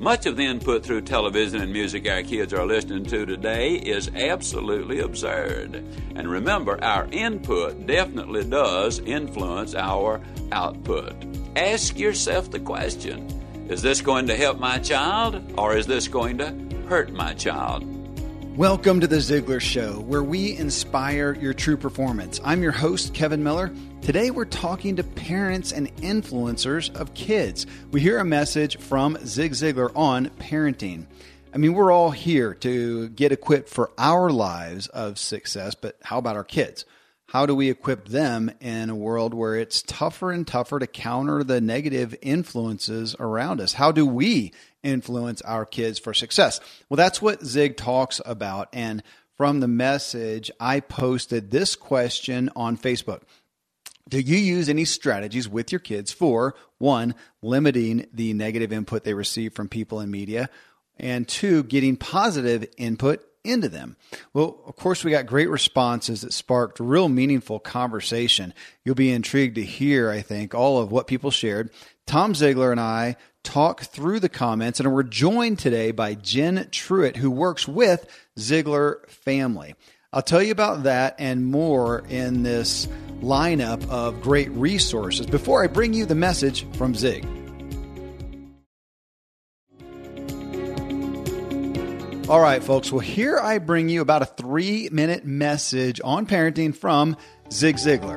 Much of the input through television and music our kids are listening to today is absolutely absurd. And remember, our input definitely does influence our output. Ask yourself the question, is this going to help my child or is this going to hurt my child? Welcome to The Ziglar Show, where we inspire your true performance. I'm your host, Kevin Miller. Today, we're talking to parents and influencers of kids. We hear a message from Zig Ziglar on parenting. I mean, we're all here to get equipped for our lives of success, but how about our kids? How do we equip them in a world where it's tougher and tougher to counter the negative influences around us? How do we influence our kids for success? Well, that's what Zig talks about. And from the message, I posted this question on Facebook. Do you use any strategies with your kids for, one, limiting the negative input they receive from people and media, and two, getting positive input into them? Well, of course, we got great responses that sparked real meaningful conversation. You'll be intrigued to hear, I think, all of what people shared. Tom Ziglar and I talk through the comments, and we're joined today by Jen Truitt, who works with Ziglar Family. I'll tell you about that and more in this lineup of great resources before I bring you the message from Zig. All right, folks. Well, here I bring you about a 3-minute message on parenting from Zig Ziglar.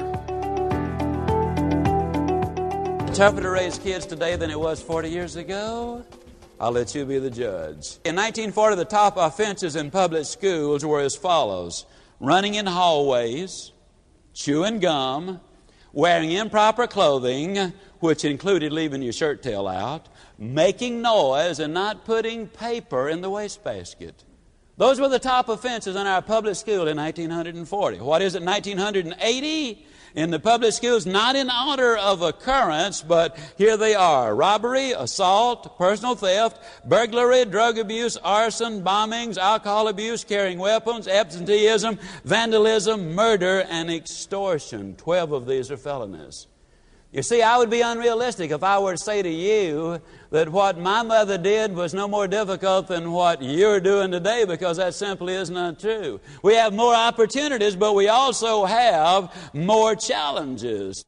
Tougher to raise kids today than it was 40 years ago? I'll let you be the judge. In 1940, the top offenses in public schools were as follows: running in hallways, chewing gum, wearing improper clothing, which included leaving your shirt tail out, making noise, and not putting paper in the wastebasket. Those were the top offenses in our public school in 1940. What is it, 1980? In the public schools, not in order of occurrence, but here they are: robbery, assault, personal theft, burglary, drug abuse, arson, bombings, alcohol abuse, carrying weapons, absenteeism, vandalism, murder, and extortion. 12 of these are felonies. You see, I would be unrealistic if I were to say to you that what my mother did was no more difficult than what you're doing today, because that simply is not true. We have more opportunities, but we also have more challenges.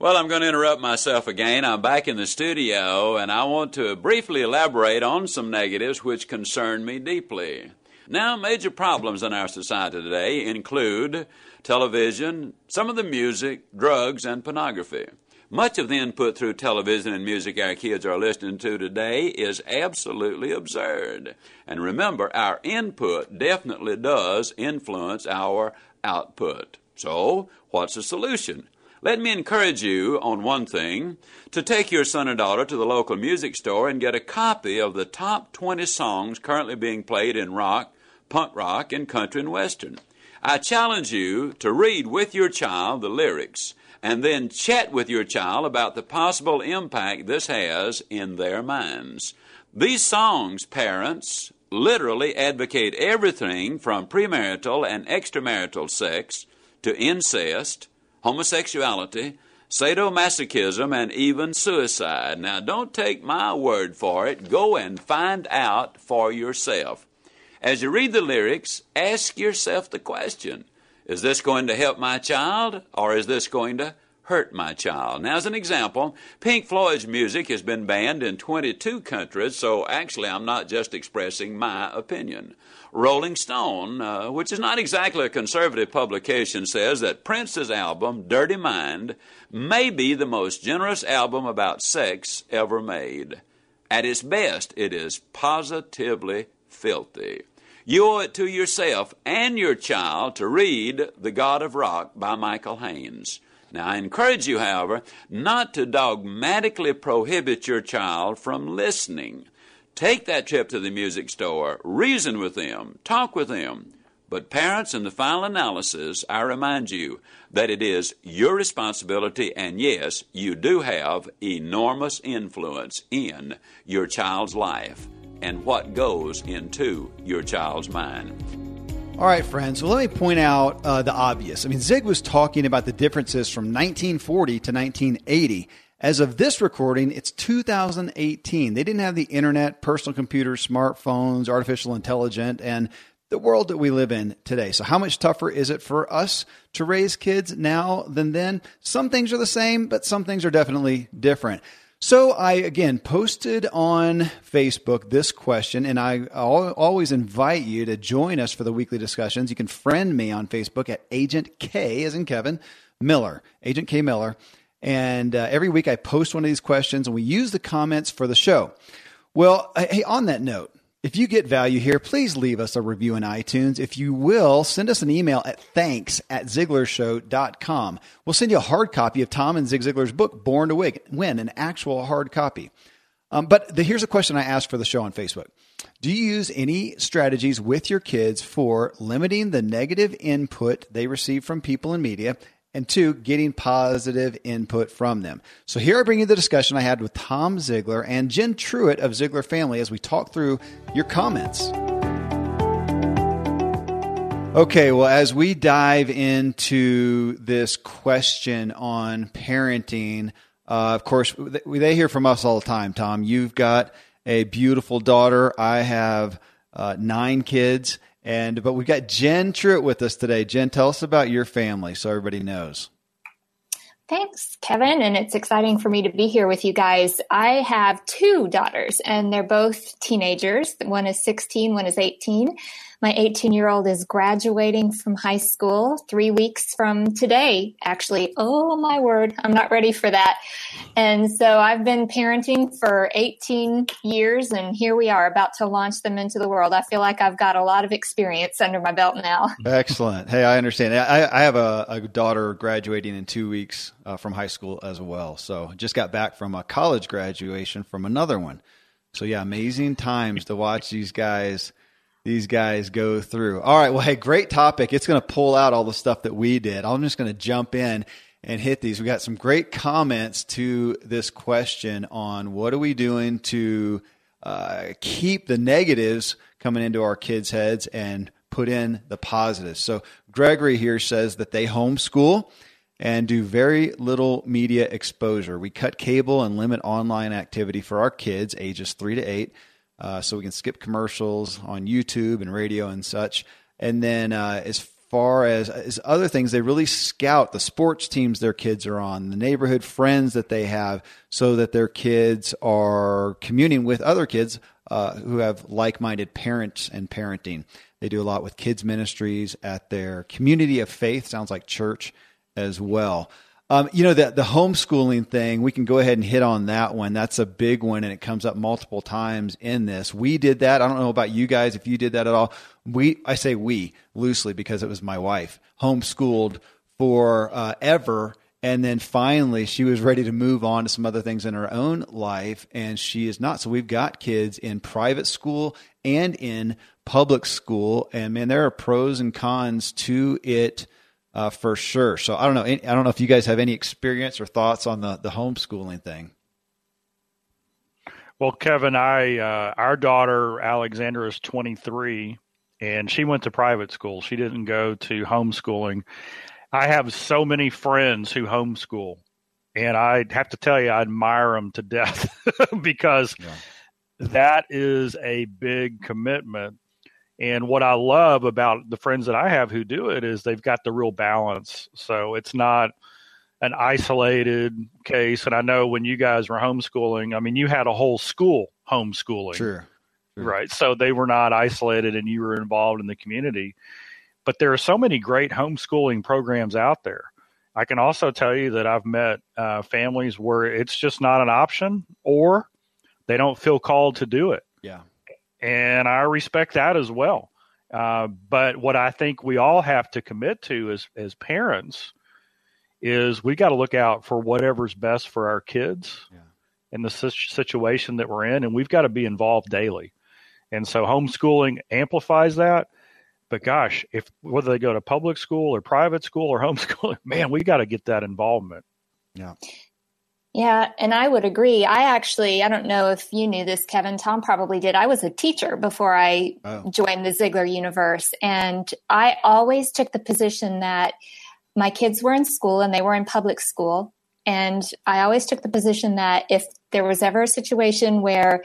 Well, I'm going to interrupt myself again. I'm back in the studio, and I want to briefly elaborate on some negatives which concern me deeply. Now, major problems in our society today include television, some of the music, drugs, and pornography. Much of the input through television and music our kids are listening to today is absolutely absurd. And remember, our input definitely does influence our output. So, what's the solution? Let me encourage you on one thing: to take your son or daughter to the local music store and get a copy of the top 20 songs currently being played in rock, punk rock, and country and western. I challenge you to read with your child the lyrics and then chat with your child about the possible impact this has in their minds. These songs, parents, literally advocate everything from premarital and extramarital sex to incest, homosexuality, sadomasochism, and even suicide. Now, don't take my word for it. Go and find out for yourself. As you read the lyrics, ask yourself the question, is this going to help my child or is this going to hurt my child? Now, as an example, Pink Floyd's music has been banned in 22 countries, so actually I'm not just expressing my opinion. Rolling Stone, which is not exactly a conservative publication, says that Prince's album, Dirty Mind, may be the most generous album about sex ever made. At its best, it is positively filthy. You owe it to yourself and your child to read The God of Rock by Michael Haynes. Now, I encourage you, however, not to dogmatically prohibit your child from listening. Take that trip to the music store, reason with them, talk with them. But parents, in the final analysis, I remind you that it is your responsibility, and yes, you do have enormous influence in your child's life and what goes into your child's mind. All right, friends, well, let me point out the obvious. I mean, Zig was talking about the differences from 1940 to 1980. As of this recording, it's 2018. They didn't have the internet, personal computers, smartphones, artificial intelligence, and the world that we live in today. So how much tougher is it for us to raise kids now than then? Some things are the same, but some things are definitely different. So I, again, posted on Facebook this question, and I always invite you to join us for the weekly discussions. You can friend me on Facebook at Agent K, as in Kevin Miller, Agent K Miller. And every week I post one of these questions and we use the comments for the show. Well, hey, on that note, if you get value here, please leave us a review in iTunes. If you will, send us an email at thanks@ziglarshow.com. We'll send you a hard copy of Tom and Zig Ziglar's book, Born to Win, an actual hard copy. But here's a question I asked for the show on Facebook. Do you use any strategies with your kids for limiting the negative input they receive from people and media, and two, getting positive input from them? So here I bring you the discussion I had with Tom Ziglar and Jen Truitt of Ziglar Family as we talk through your comments. Okay, well, as we dive into this question on parenting, of course, they hear from us all the time, Tom. You've got a beautiful daughter. I have 9 kids. But we've got Jen Truitt with us today. Jen, tell us about your family so everybody knows. Thanks, Kevin. And it's exciting for me to be here with you guys. I have 2 daughters, and they're both teenagers. One is 16, one is 18. My 18-year-old is graduating from high school 3 weeks from today, actually. Oh, my word. I'm not ready for that. And so I've been parenting for 18 years, and here we are about to launch them into the world. I feel like I've got a lot of experience under my belt now. Excellent. Hey, I understand. I have a daughter graduating in 2 weeks from high school as well. So just got back from a college graduation from another one. So, yeah, amazing times to watch these guys go through. All right. Well, hey, great topic. It's going to pull out all the stuff that we did. I'm just going to jump in and hit these. We got some great comments to this question on what are we doing to keep the negatives coming into our kids' heads and put in the positives. So Gregory here says that they homeschool and do very little media exposure. We cut cable and limit online activity for our kids ages 3 to 8. So we can skip commercials on YouTube and radio and such. And then as far as other things, they really scout the sports teams their kids are on, the neighborhood friends that they have, so that their kids are communing with other kids who have like-minded parents and parenting. They do a lot with kids ministries at their community of faith, sounds like church as well. The homeschooling thing, we can go ahead and hit on that one. That's a big one, and it comes up multiple times in this. We did that. I don't know about you guys, if you did that at all. I say we loosely because it was my wife, homeschooled for ever, and then finally she was ready to move on to some other things in her own life, and she is not. So we've got kids in private school and in public school, and man, there are pros and cons to it. For sure. So I don't know. I don't know if you guys have any experience or thoughts on the homeschooling thing. Well, Kevin, our daughter Alexandra is 23, and she went to private school. She didn't go to homeschooling. I have so many friends who homeschool, and I have to tell you, I admire them to death because that is a big commitment. And what I love about the friends that I have who do it is they've got the real balance. So it's not an isolated case. And I know when you guys were homeschooling, I mean, you had a whole school homeschooling. Sure. Right? So they were not isolated and you were involved in the community. But there are so many great homeschooling programs out there. I can also tell you that I've met families where it's just not an option or they don't feel called to do it. Yeah. And I respect that as well. But what I think we all have to commit to as parents is we got to look out for whatever's best for our kids and the situation that we're in. And we've got to be involved daily. And so homeschooling amplifies that. But gosh, whether they go to public school or private school or homeschooling, man, we got to get that involvement. Yeah. Yeah, and I would agree. I don't know if you knew this, Kevin. Tom probably did. I was a teacher before I joined the Ziglar universe. And I always took the position that my kids were in school and they were in public school. And I always took the position that if there was ever a situation where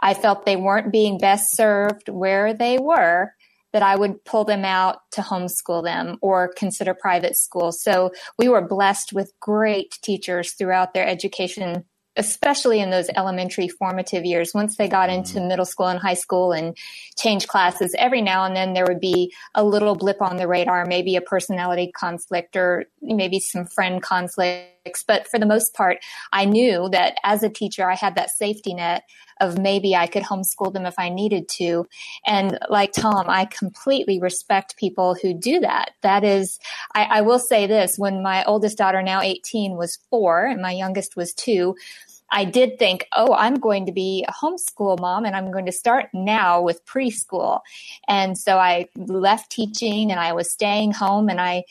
I felt they weren't being best served where they were, that I would pull them out to homeschool them or consider private school. So we were blessed with great teachers throughout their education, especially in those elementary formative years. Once they got into middle school and high school and changed classes, every now and then there would be a little blip on the radar, maybe a personality conflict or maybe some friend conflicts. But for the most part, I knew that as a teacher, I had that safety net of maybe I could homeschool them if I needed to. And like Tom, I completely respect people who do that. That is, I will say this, when my oldest daughter, now 18, was 4 and my youngest was 2, I did think, oh, I'm going to be a homeschool mom and I'm going to start now with preschool. And so I left teaching and I was staying home and I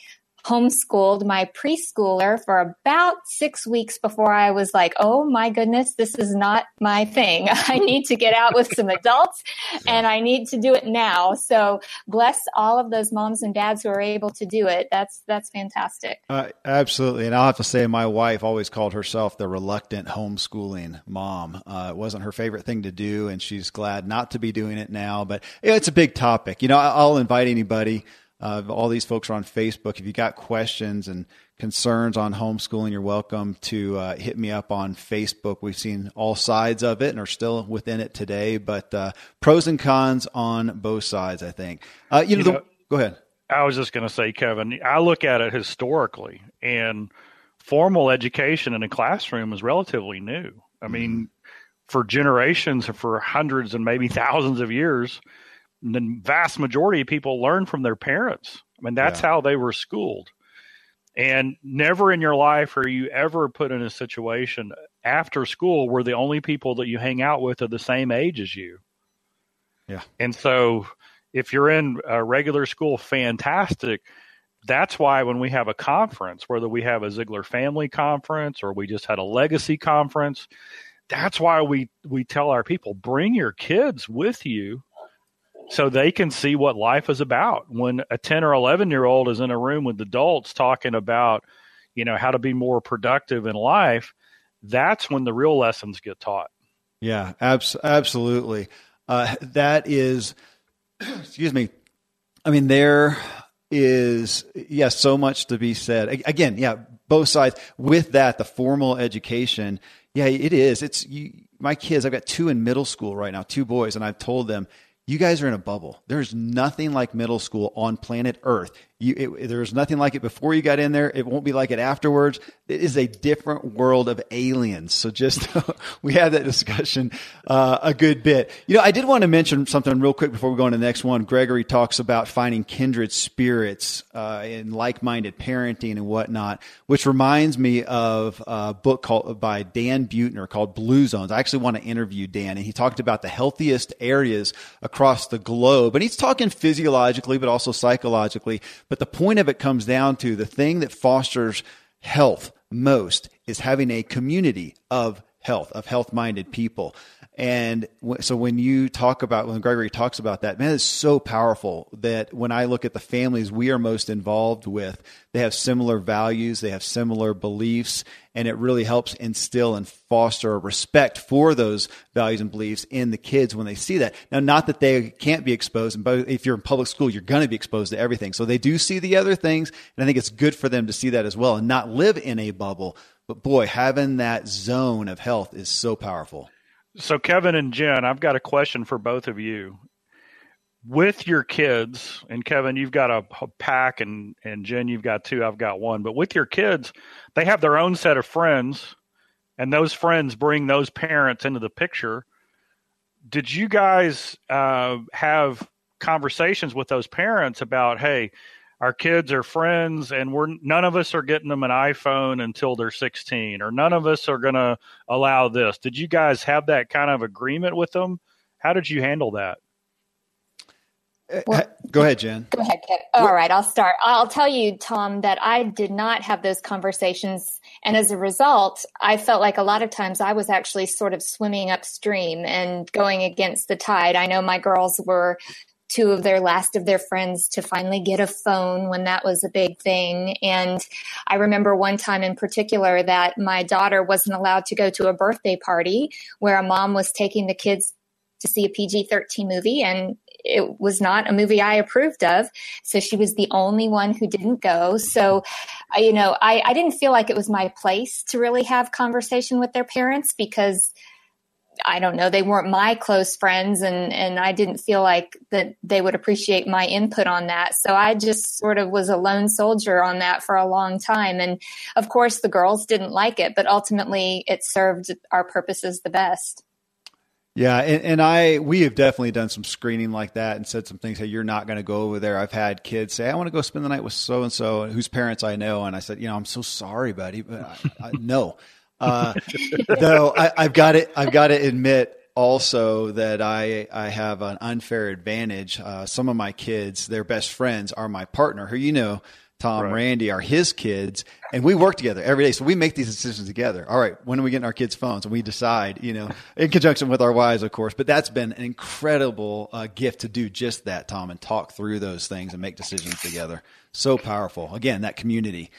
homeschooled my preschooler for about 6 weeks before I was like, oh my goodness, this is not my thing. I need to get out with some adults and I need to do it now. So bless all of those moms and dads who are able to do it. That's fantastic. Absolutely. And I'll have to say my wife always called herself the reluctant homeschooling mom. It wasn't her favorite thing to do and she's glad not to be doing it now, but it's a big topic. You know, I'll invite anybody. All these folks are on Facebook. If you got questions and concerns on homeschooling, you're welcome to hit me up on Facebook. We've seen all sides of it and are still within it today, but pros and cons on both sides, I think. Go ahead. I was just going to say, Kevin, I look at it historically, and formal education in a classroom is relatively new. I mean, for generations, for hundreds and maybe thousands of years, the vast majority of people learn from their parents. I mean, that's how they were schooled. And never in your life are you ever put in a situation after school where the only people that you hang out with are the same age as you. Yeah. And so if you're in a regular school, fantastic. That's why when we have a conference, whether we have a Ziglar Family Conference or we just had a Legacy Conference, that's why we tell our people, bring your kids with you so they can see what life is about. When a 10 or 11-year-old is in a room with adults talking about, you know, how to be more productive in life, that's when the real lessons get taught. Yeah, absolutely. That is, excuse me. I mean, there is, so much to be said. Again, both sides. With that, the formal education, it is. My kids, I've got 2 in middle school right now, 2 boys, and I've told them, you guys are in a bubble. There's nothing like middle school on planet Earth. There's nothing like it before you got in there. It won't be like it afterwards. It is a different world of aliens. So just, we had that discussion a good bit. I did want to mention something real quick before we go on to the next one. Gregory talks about finding kindred spirits in like-minded parenting and whatnot, which reminds me of a book by Dan Buettner called Blue Zones. I actually want to interview Dan, and he talked about the healthiest areas across the globe. And he's talking physiologically, but also psychologically. But the point of it comes down to the thing that fosters health most is having a community of health-minded people. And so when Gregory talks about that, man, it's so powerful that when I look at the families we are most involved with, they have similar values, they have similar beliefs, and it really helps instill and foster a respect for those values and beliefs in the kids when they see that. Now, not that they can't be exposed, but if you're in public school, you're going to be exposed to everything. So they do see the other things, and I think it's good for them to see that as well and not live in a bubble. But boy, having that zone of health is so powerful. So Kevin and Jen, I've got a question for both of you. With your kids, and Kevin, you've got a pack, and Jen, you've got 2, I've got 1. But with your kids, they have their own set of friends, and those friends bring those parents into the picture. Did you guys have conversations with those parents about, hey, our kids are friends and none of us are getting them an iPhone until they're 16, or none of us are going to allow this? Did you guys have that kind of agreement with them? How did you handle that? Well, go ahead, Jen. Go ahead, Kevin. All right, I'll start. I'll tell you, Tom, that I did not have those conversations. And as a result, I felt like a lot of times I was actually sort of swimming upstream and going against the tide. I know my girls were two of their last of their friends to finally get a phone when that was a big thing. And I remember one time in particular that my daughter wasn't allowed to go to a birthday party where a mom was taking the kids to see a PG-13 movie, and it was not a movie I approved of. So she was the only one who didn't go. So, you know, I didn't feel like it was my place to really have conversation with their parents because I don't know, they weren't my close friends, and I didn't feel like that they would appreciate my input on that. So I just sort of was a lone soldier on that for a long time. And of course the girls didn't like it, but ultimately it served our purposes the best. Yeah. And we have definitely done some screening like that and said some things, hey, you're not going to go over there. I've had kids say, I want to go spend the night with so-and-so whose parents I know. And I said, you know, I'm so sorry, buddy, but I no. Though I've got to admit also that I have an unfair advantage. Some of my kids, their best friends are my partner who, you know, Tom, right. Randy are his kids, and we work together every day. So we make these decisions together. All right, when are we getting our kids' phones? And we decide, you know, in conjunction with our wives, of course. But that's been an incredible gift to do just that, Tom, and talk through those things and make decisions together. So powerful. Again, that community.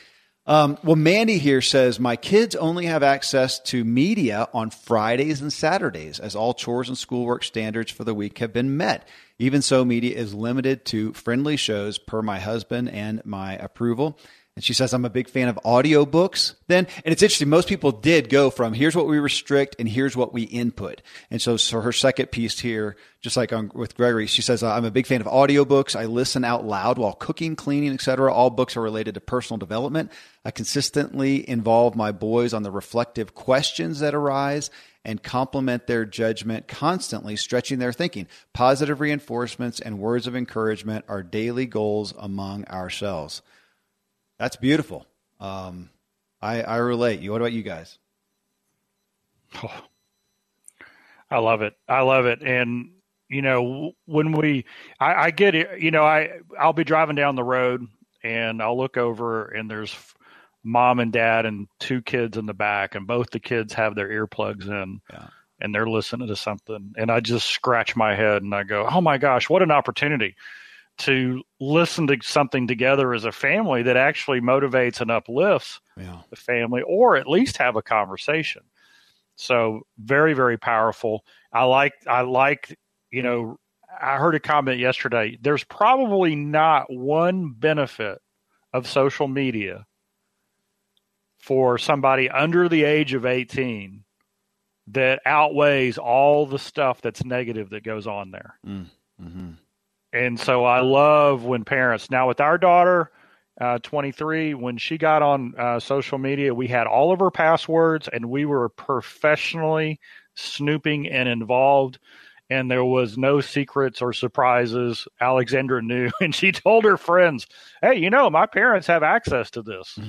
Well, Mandy here says, my kids only have access to media on Fridays and Saturdays as all chores and schoolwork standards for the week have been met. Even so, media is limited to friendly shows per my husband and my approval. And she says, I'm a big fan of audiobooks then. And it's interesting. Most people did go from here's what we restrict and here's what we input. And so her second piece here, just like with Gregory, she says, I'm a big fan of audiobooks. I listen out loud while cooking, cleaning, etc. All books are related to personal development. I consistently involve my boys on the reflective questions that arise and compliment their judgment constantly, stretching their thinking. Positive reinforcements and words of encouragement are daily goals among ourselves. That's beautiful. I relate. What about you guys? Oh, I love it. I love it. And, you know, when I get it, you know, I'll be driving down the road and I'll look over and there's mom and dad and two kids in the back, and both the kids have their earplugs in. Yeah. And they're listening to something. And I just scratch my head and I go, oh my gosh, what an opportunity to listen to something together as a family that actually motivates and uplifts the family, or at least have a conversation. So very, very powerful. I like, you know, I heard a comment yesterday. There's probably not one benefit of social media for somebody under the age of 18 that outweighs all the stuff that's negative that goes on there. Mm-hmm. And so I love when parents, now with our daughter, 23, when she got on social media, we had all of her passwords and we were professionally snooping and involved, and there was no secrets or surprises. Alexandra knew, and she told her friends, hey, you know, my parents have access to this.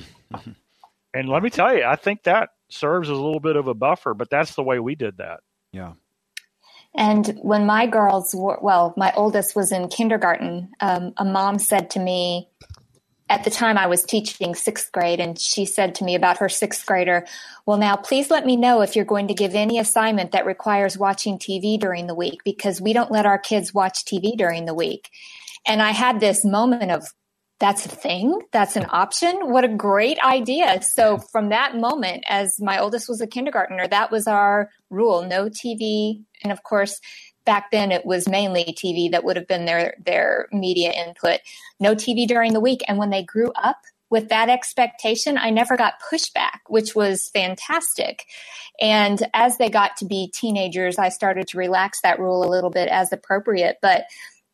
And let me tell you, I think that serves as a little bit of a buffer, but that's the way we did that. Yeah. And when my girls were, well, my oldest was in kindergarten, a mom said to me, at the time I was teaching sixth grade, and she said to me about her sixth grader, well, now please let me know if you're going to give any assignment that requires watching TV during the week, because we don't let our kids watch TV during the week. And I had this moment of, that's a thing. That's an option. What a great idea. So from that moment, as my oldest was a kindergartner, that was our rule. No TV. And of course, back then it was mainly TV that would have been their media input. No TV during the week. And when they grew up with that expectation, I never got pushback, which was fantastic. And as they got to be teenagers, I started to relax that rule a little bit as appropriate. But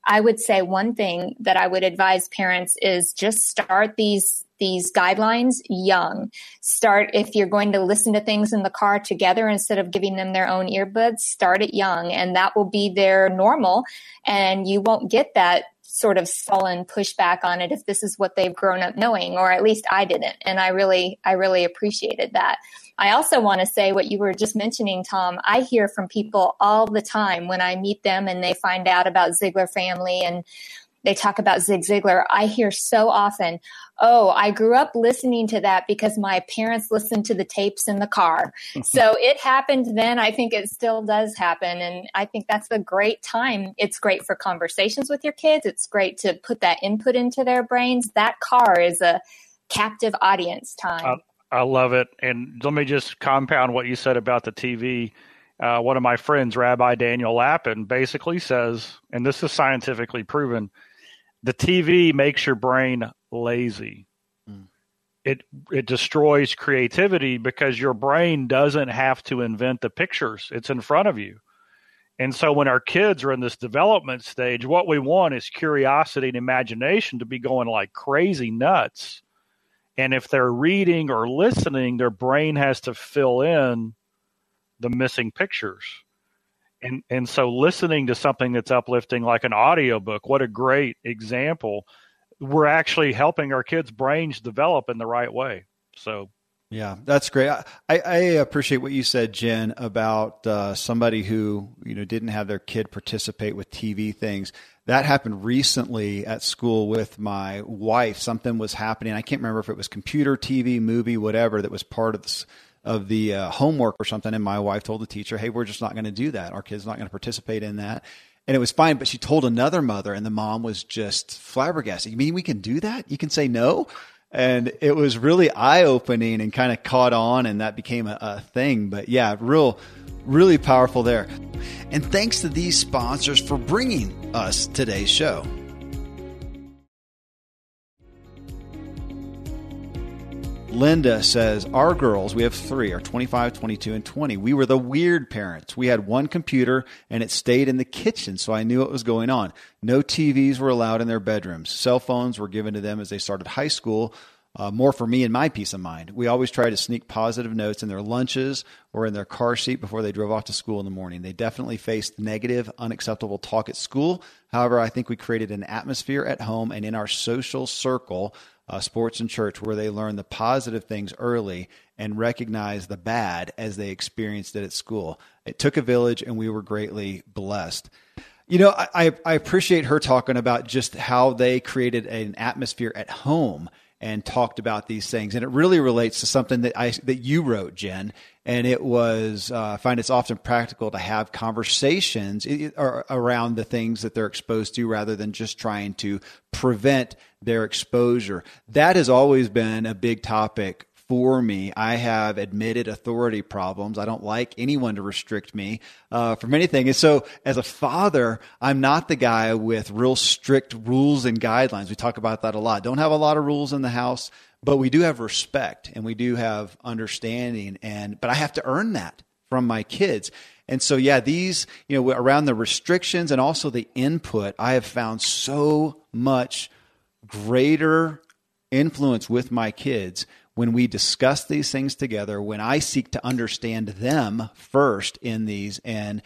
I would say one thing that I would advise parents is just start these guidelines young. Start, if you're going to listen to things in the car together instead of giving them their own earbuds, start it young, and that will be their normal, and you won't get that sort of sullen pushback on it if this is what they've grown up knowing, or at least I didn't. And I really appreciated that. I also want to say what you were just mentioning, Tom. I hear from people all the time when I meet them and they find out about Ziglar Family and they talk about Zig Ziglar, I hear so often, oh, I grew up listening to that because my parents listened to the tapes in the car. So it happened then. I think it still does happen. And I think that's a great time. It's great for conversations with your kids. It's great to put that input into their brains. That car is a captive audience time. I love it. And let me just compound what you said about the TV. One of my friends, Rabbi Daniel Lappin, basically says, and this is scientifically proven, the TV makes your brain lazy. It destroys creativity because your brain doesn't have to invent the pictures. It's in front of you. And so when our kids are in this development stage, what we want is curiosity and imagination to be going like crazy nuts. And if they're reading or listening, their brain has to fill in the missing pictures. And so listening to something that's uplifting like an audiobook, what a great example. We're actually helping our kids' brains develop in the right way. So, yeah, that's great. I appreciate what you said, Jen, about somebody who, you know, didn't have their kid participate with TV things. That happened recently at school with my wife. Something was happening. I can't remember if it was computer, TV, movie, whatever, that was part of the homework or something. And my wife told the teacher, hey, we're just not going to do that. Our kid's not going to participate in that. And it was fine, but she told another mother, and the mom was just flabbergasted. You mean we can do that? You can say no? And it was really eye-opening and kind of caught on, and that became a thing. But yeah, really powerful there. And thanks to these sponsors for bringing us today's show. Linda says, our girls, we have three, are 25, 22, and 20. We were the weird parents. We had one computer and it stayed in the kitchen, so I knew what was going on. No TVs were allowed in their bedrooms. Cell phones were given to them as they started high school, more for me and my peace of mind. We always tried to sneak positive notes in their lunches or in their car seat before they drove off to school in the morning. They definitely faced negative, unacceptable talk at school. However, I think we created an atmosphere at home and in our social circle, sports and church, where they learn the positive things early and recognize the bad as they experienced it at school. It took a village, and we were greatly blessed. You know, I appreciate her talking about just how they created an atmosphere at home and talked about these things. And it really relates to something that you wrote, Jen. And it was, I find it's often practical to have conversations around the things that they're exposed to rather than just trying to prevent their exposure. That has always been a big topic for me. I have admitted authority problems. I don't like anyone to restrict me from anything. And so as a father, I'm not the guy with real strict rules and guidelines. We talk about that a lot. Don't have a lot of rules in the house, but we do have respect and we do have understanding, but I have to earn that from my kids. And so, yeah, these, you know, around the restrictions and also the input, I have found so much greater influence with my kids when we discuss these things together, when I seek to understand them first in these and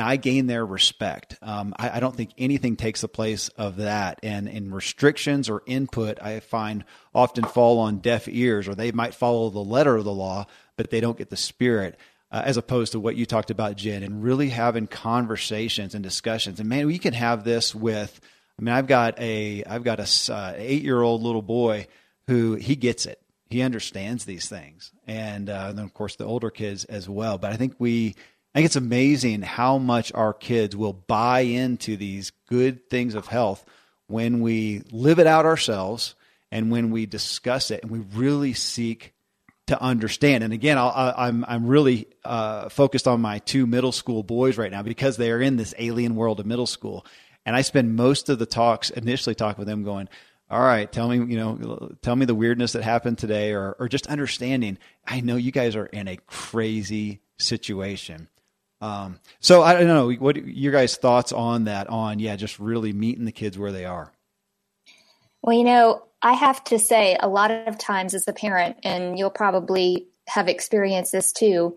I gain their respect. I don't think anything takes the place of that. And in restrictions or input, I find often fall on deaf ears, or they might follow the letter of the law, but they don't get the spirit, as opposed to what you talked about, Jen, and really having conversations and discussions. And man, we can have this with, I mean, I've got a 8-year-old little boy who he gets it. He understands these things. And then of course the older kids as well. But I think it's amazing how much our kids will buy into these good things of health when we live it out ourselves and when we discuss it and we really seek to understand. And again, I'm really focused on my two middle school boys right now because they are in this alien world of middle school. And I spend most of the talks initially talking with them going, all right, tell me the weirdness that happened today, or just understanding. I know you guys are in a crazy situation. So I don't know, what are your guys' thoughts on that, just really meeting the kids where they are? Well, you know, I have to say a lot of times as a parent, and you'll probably have experienced this too,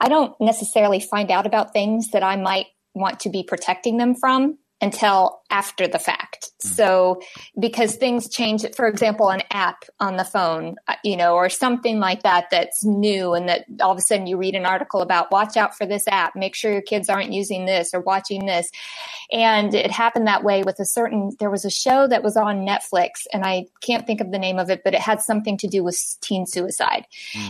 I don't necessarily find out about things that I might want to be protecting them from until after the fact. So because things change, for example, an app on the phone, you know, or something like that, that's new. And that all of a sudden you read an article about, watch out for this app, make sure your kids aren't using this or watching this. And it happened that way with a certain, there was a show that was on Netflix and I can't think of the name of it, but it had something to do with teen suicide.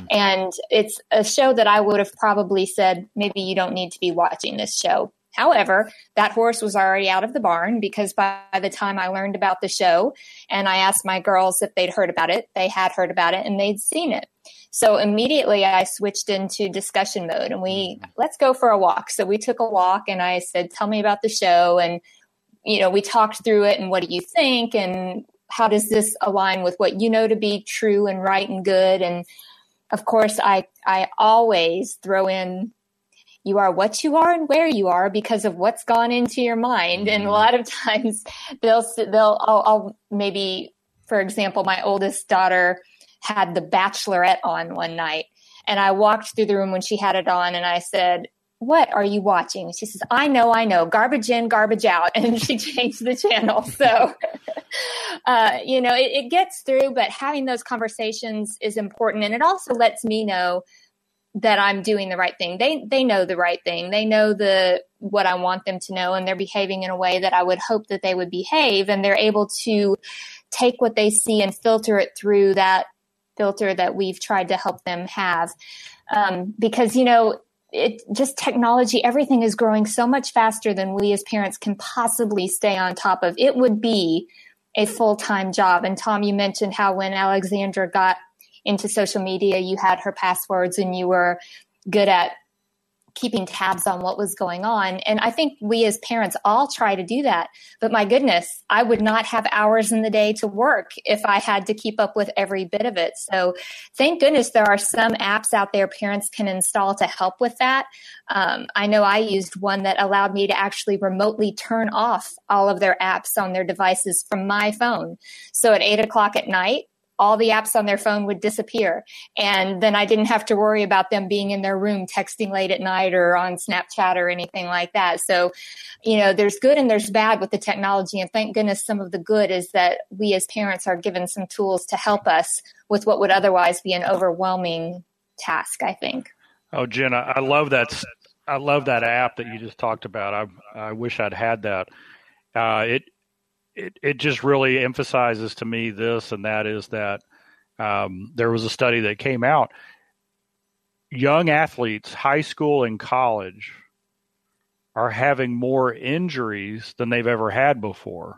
And it's a show that I would have probably said, maybe you don't need to be watching this show. However, that horse was already out of the barn, because by the time I learned about the show and I asked my girls if they'd heard about it, they had heard about it and they'd seen it. So immediately I switched into discussion mode and let's go for a walk. So we took a walk and I said, tell me about the show. And, you know, we talked through it and what do you think? And how does this align with what you know to be true and right and good? And of course, I always throw in, you are what you are and where you are because of what's gone into your mind. And a lot of times I'll maybe, for example, my oldest daughter had The Bachelorette on one night and I walked through the room when she had it on and I said, what are you watching? She says, I know, garbage in, garbage out. And she changed the channel. So, you know, it gets through, but having those conversations is important. And it also lets me know that I'm doing the right thing. They know the right thing. They know what I want them to know, and they're behaving in a way that I would hope that they would behave. And they're able to take what they see and filter it through that filter that we've tried to help them have. Because, you know, it just technology, everything is growing so much faster than we as parents can possibly stay on top of. It would be a full-time job. And Tom, you mentioned how when Alexandra got into social media, you had her passwords and you were good at keeping tabs on what was going on. And I think we as parents all try to do that. But my goodness, I would not have hours in the day to work if I had to keep up with every bit of it. So thank goodness there are some apps out there parents can install to help with that. I know I used one that allowed me to actually remotely turn off all of their apps on their devices from my phone. So at 8:00 at night, all the apps on their phone would disappear. And then I didn't have to worry about them being in their room texting late at night or on Snapchat or anything like that. So, you know, there's good and there's bad with the technology. And thank goodness some of the good is that we as parents are given some tools to help us with what would otherwise be an overwhelming task, I think. Oh, Jen, I love that. I love that app that you just talked about. I wish I'd had that. It just really emphasizes to me this, and that is that there was a study that came out. Young athletes, high school and college, are having more injuries than they've ever had before.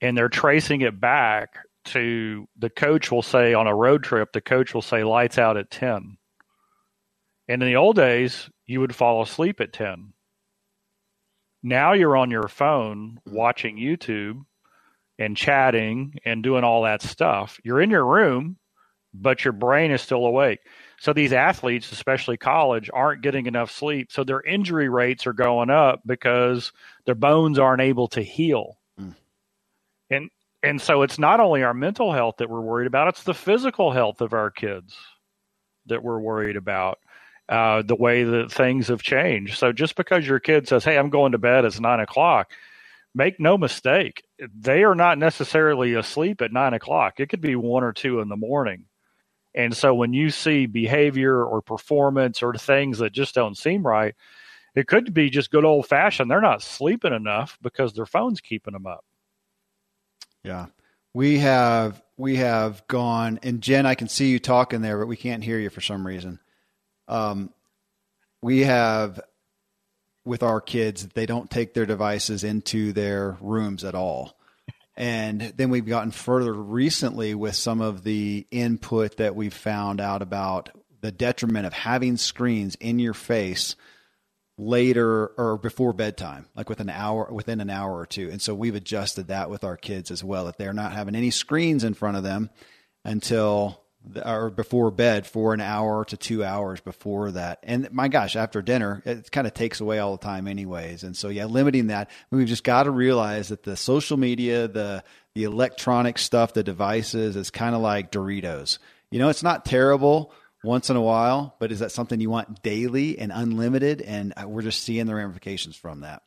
And they're tracing it back to the coach will say on a road trip, the coach will say lights out at 10. And in the old days, you would fall asleep at 10. Now you're on your phone watching YouTube and chatting and doing all that stuff. You're in your room, but your brain is still awake. So these athletes, especially college, aren't getting enough sleep. So their injury rates are going up because their bones aren't able to heal. And so it's not only our mental health that we're worried about, it's the physical health of our kids that we're worried about. The way that things have changed. So just because your kid says, hey, I'm going to bed, it's 9:00, make no mistake. They are not necessarily asleep at 9:00. It could be 1 or 2 in the morning. And so when you see behavior or performance or things that just don't seem right, it could be just good old fashioned. They're not sleeping enough because their phone's keeping them up. Yeah, we have gone, and Jen, I can see you talking there, but we can't hear you for some reason. We have with our kids, they don't take their devices into their rooms at all. And then we've gotten further recently with some of the input that we've found out about the detriment of having screens in your face later or before bedtime, like within an hour or two. And so we've adjusted that with our kids as well, that they're not having any screens in front of them until or before bed for an hour to 2 hours before that. And my gosh, after dinner, it kind of takes away all the time anyways. And so, yeah, limiting that, we've just got to realize that the social media, the electronic stuff, the devices, is kind of like Doritos. You know, it's not terrible once in a while, but is that something you want daily and unlimited? And we're just seeing the ramifications from that.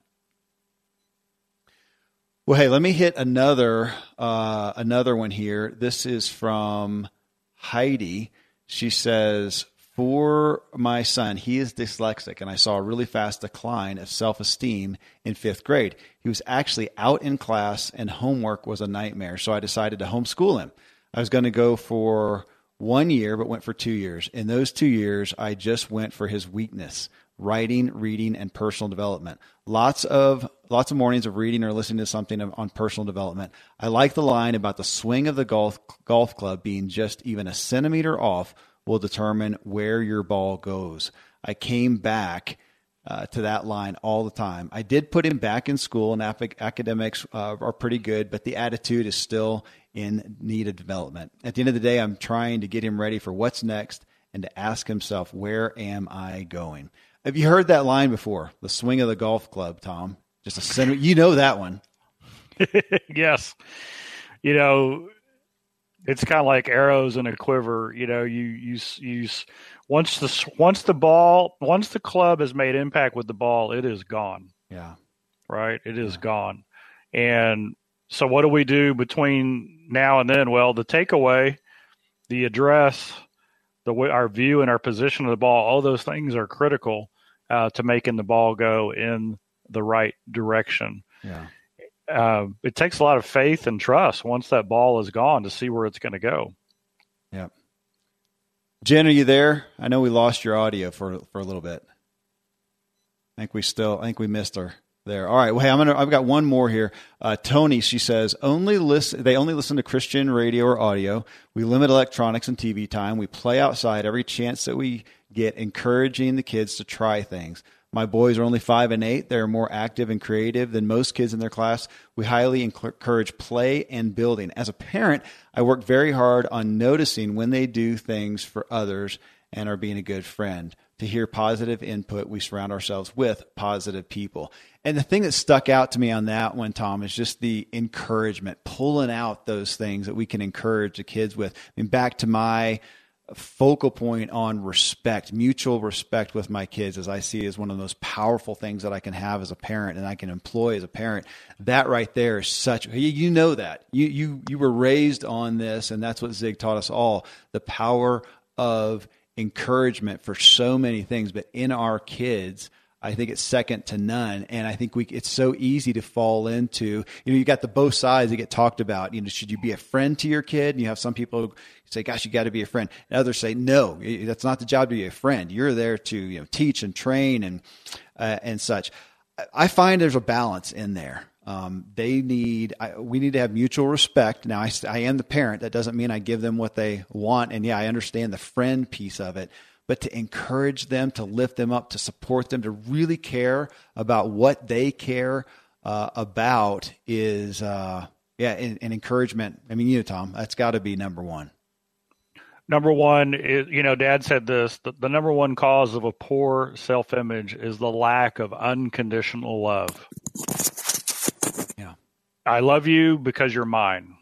Well, hey, let me hit another one here. This is from Heidi. She says, for my son, he is dyslexic, and I saw a really fast decline of self-esteem in 5th grade. He was actually out in class, and homework was a nightmare, so I decided to homeschool him. I was going to go for 1 year, but went for 2 years. In those 2 years, I just went for his weakness: writing, reading, and personal development. Lots of mornings of reading or listening to something on personal development. I like the line about the swing of the golf club being just even a centimeter off will determine where your ball goes. I came back to that line all the time. I did put him back in school, and academics are pretty good, but the attitude is still in need of development. At the end of the day, I'm trying to get him ready for what's next and to ask himself, where am I going? Have you heard that line before? The swing of the golf club, Tom. Just a sentiment. You know that one. Yes. You know, it's kind of like arrows in a quiver. You know, you once the club has made impact with the ball, it is gone. Yeah. Right. It is gone. And so what do we do between now and then? Well, the takeaway, the address, the way our view and our position of the ball, all those things are critical to making the ball go in the right direction. Yeah. It takes a lot of faith and trust once that ball is gone to see where it's going to go. Yeah. Jen, are you there? I know we lost your audio for a little bit. I think we missed her there. All right. Well, hey, I've got one more here. Tony, she says, they only listen to Christian radio or audio. We limit electronics and TV time. We play outside every chance that we get, encouraging the kids to try things. My boys are only 5 and 8. They're more active and creative than most kids in their class. We highly encourage play and building. As a parent, I work very hard on noticing when they do things for others and are being a good friend. To hear positive input, we surround ourselves with positive people. And the thing that stuck out to me on that one, Tom, is just the encouragement, pulling out those things that we can encourage the kids with. I mean, back to my focal point on respect, mutual respect with my kids, as I see as one of the most powerful things that I can have as a parent and I can employ as a parent. That right there is such, you know, that you were raised on this, and that's what Zig taught us all, the power of encouragement for so many things. But in our kids, I think it's second to none. And I think it's so easy to fall into, you got the both sides that get talked about, should you be a friend to your kid? And you have some people who say, gosh, you got to be a friend. And others say, no, that's not the job to be a friend. You're there to, teach and train and such. I find there's a balance in there. We need to have mutual respect. Now I am the parent. That doesn't mean I give them what they want. And yeah, I understand the friend piece of it, but to encourage them, to lift them up, to support them, to really care about what they care about is, an encouragement. I mean, Tom, that's got to be number one. Number one is, Dad said this, the number one cause of a poor self-image is the lack of unconditional love. Yeah, I love you because you're mine.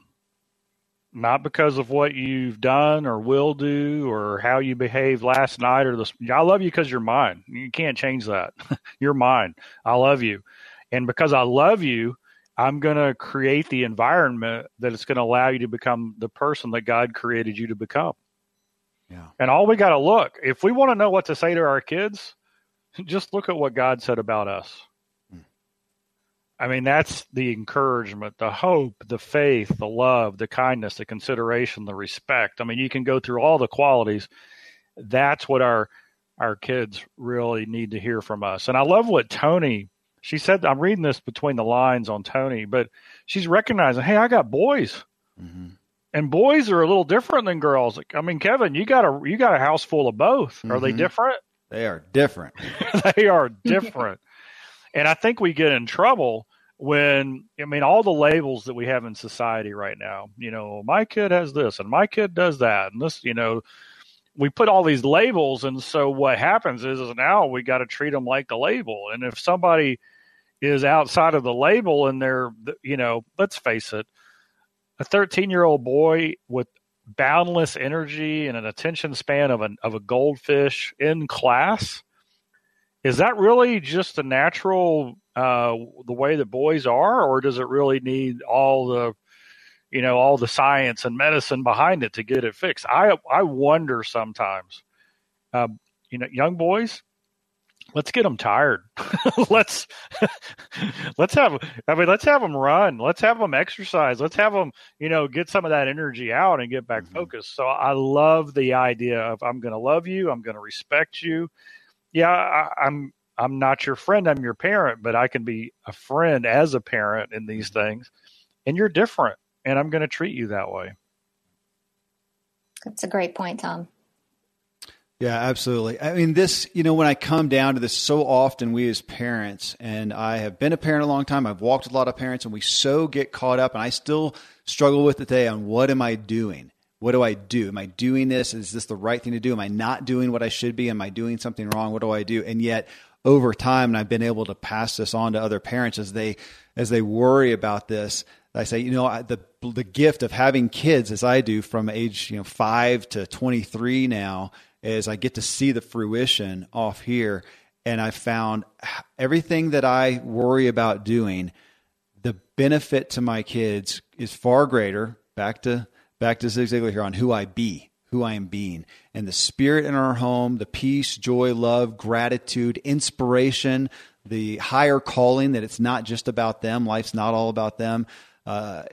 Not because of what you've done or will do or how you behaved last night or this. I love you because you're mine. You can't change that. You're mine. I love you. And because I love you, I'm going to create the environment that it's going to allow you to become the person that God created you to become. Yeah. And all we got to look, if we want to know what to say to our kids, just look at what God said about us. I mean, that's the encouragement, the hope, the faith, the love, the kindness, the consideration, the respect. I mean, you can go through all the qualities. That's what our kids really need to hear from us. And I love what Tony, she said, I'm reading this between the lines on Tony, but she's recognizing, hey, I got boys. Mm-hmm. And boys are a little different than girls. I mean, Kevin, you got a house full of both. Mm-hmm. Are they different? They are different. They are different. And I think we get in trouble when, all the labels that we have in society right now, my kid has this and my kid does that. And this, we put all these labels. And so what happens is now we got to treat them like the label. And if somebody is outside of the label and they're, let's face it, a 13-year-old boy with boundless energy and an attention span of a goldfish in class, is that really just a natural the way that boys are, or does it really need all the, you know, all the science and medicine behind it to get it fixed? I wonder sometimes, you know, young boys, let's get them tired. let's have them run. Let's have them exercise. Let's have them, you know, get some of that energy out and get back focused. So I love the idea of, I'm going to love you. I'm going to respect you. Yeah, I'm not your friend. I'm your parent, but I can be a friend as a parent in these things. And you're different, and I'm going to treat you that way. That's a great point, Tom. Yeah, absolutely. I mean, this, you know, when I come down to this, so often we as parents, and I have been a parent a long time, I've walked with a lot of parents, and we so get caught up, and I still struggle with it today on, what am I doing? What do I do? Am I doing this? Is this the right thing to do? Am I not doing what I should be? Am I doing something wrong? What do I do? And yet over time, and I've been able to pass this on to other parents as they worry about this, I say, you know, the gift of having kids, as I do from age, you know, 5 to 23 now, is I get to see the fruition off here. And I found everything that I worry about doing, the benefit to my kids is far greater, back to Zig Ziglar here, on who I am being, and the spirit in our home, the peace, joy, love, gratitude, inspiration, the higher calling that it's not just about them. Life's not all about them,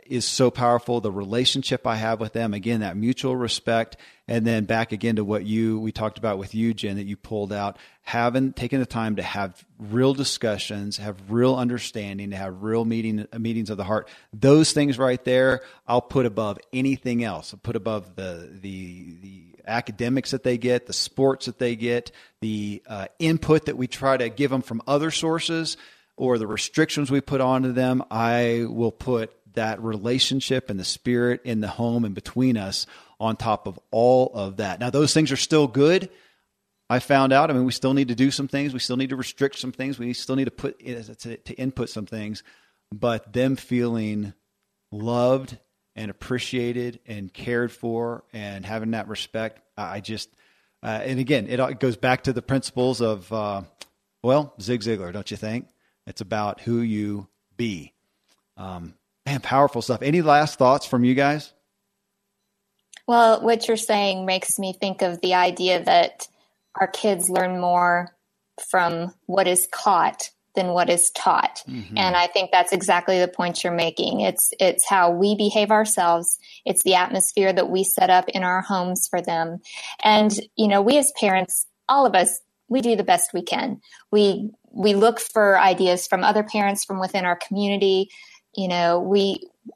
is so powerful. The relationship I have with them, again, that mutual respect. And then back again to what we talked about with you, Jen, that you pulled out, having taken the time to have real discussions, have real understanding, to have real meetings of the heart. Those things right there, I'll put above anything else. I'll put above the academics that they get, the sports that they get, the input that we try to give them from other sources, or the restrictions we put onto them. I will put that relationship and the spirit in the home and between us on top of all of that. Now, those things are still good. I found out, I mean, we still need to do some things. We still need to restrict some things. We still need to input some things, but them feeling loved and appreciated and cared for and having that respect. I just, and again, it goes back to the principles of, Zig Ziglar, don't you think? It's about who you be. Man, powerful stuff. Any last thoughts from you guys? Well, what you're saying makes me think of the idea that our kids learn more from what is caught than what is taught. Mm-hmm. And I think that's exactly the point you're making. It's how we behave ourselves. It's the atmosphere that we set up in our homes for them. And, you know, we as parents, all of us, we do the best we can. We look for ideas from other parents from within our community. You know,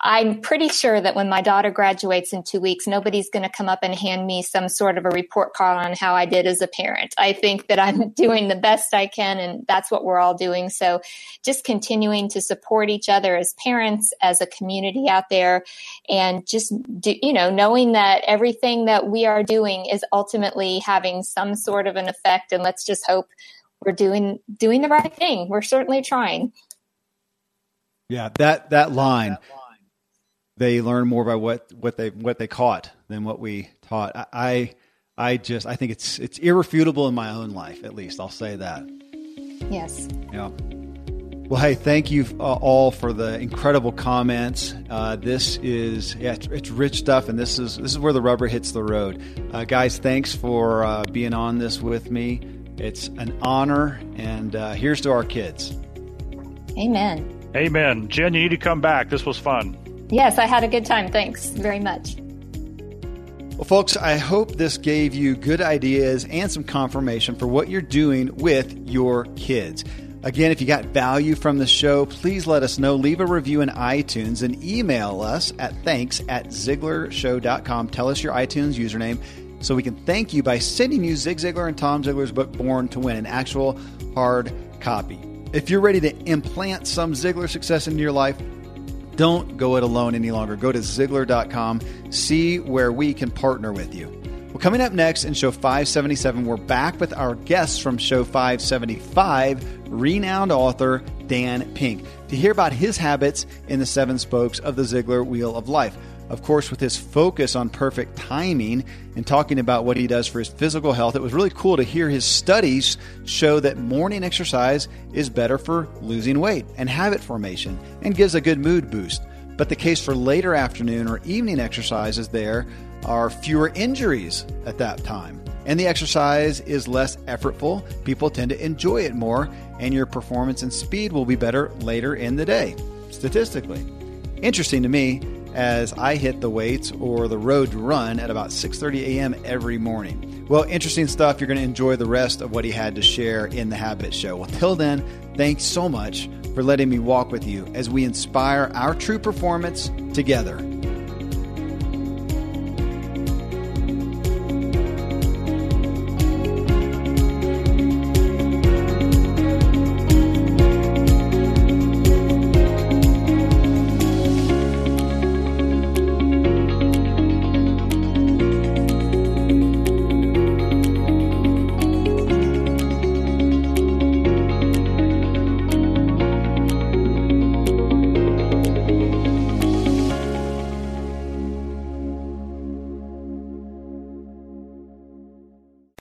I'm pretty sure that when my daughter graduates in 2 weeks, nobody's going to come up and hand me some sort of a report card on how I did as a parent. I think that I'm doing the best I can, and that's what we're all doing. So just continuing to support each other as parents, as a community out there, and just, knowing that everything that we are doing is ultimately having some sort of an effect, and let's just hope we're doing the right thing. We're certainly trying. Yeah, that line. They learn more by what they caught than what we taught. I think it's irrefutable in my own life, at least. I'll say that. Yes. Yeah. Well, hey, thank you all for the incredible comments. This is, it's rich stuff, and this is where the rubber hits the road. Guys, thanks for being on this with me. It's an honor, and here's to our kids. Amen. Amen. Jen, you need to come back. This was fun. Yes, I had a good time. Thanks very much. Well, folks, I hope this gave you good ideas and some confirmation for what you're doing with your kids. Again, if you got value from the show, please let us know. Leave a review in iTunes and email us at thanks@ziglarshow.com. Tell us your iTunes username so we can thank you by sending you Zig Ziglar and Tom Ziglar's book, Born to Win, an actual hard copy. If you're ready to implant some Ziglar success into your life, don't go it alone any longer. Go to Ziglar.com. See where we can partner with you. Well, coming up next in Show 577, we're back with our guests from Show 575, renowned author Dan Pink, to hear about his habits in the 7 spokes of the Ziglar Wheel of Life. Of course, with his focus on perfect timing and talking about what he does for his physical health, it was really cool to hear his studies show that morning exercise is better for losing weight and habit formation and gives a good mood boost. But the case for later afternoon or evening exercises, there are fewer injuries at that time. And the exercise is less effortful. People tend to enjoy it more, and your performance and speed will be better later in the day, statistically. Interesting to me, as I hit the weights or the road to run at about 6:30 a.m. every morning. Well, interesting stuff. You're going to enjoy the rest of what he had to share in The Habit Show. Well, till then, thanks so much for letting me walk with you as we inspire our true performance together.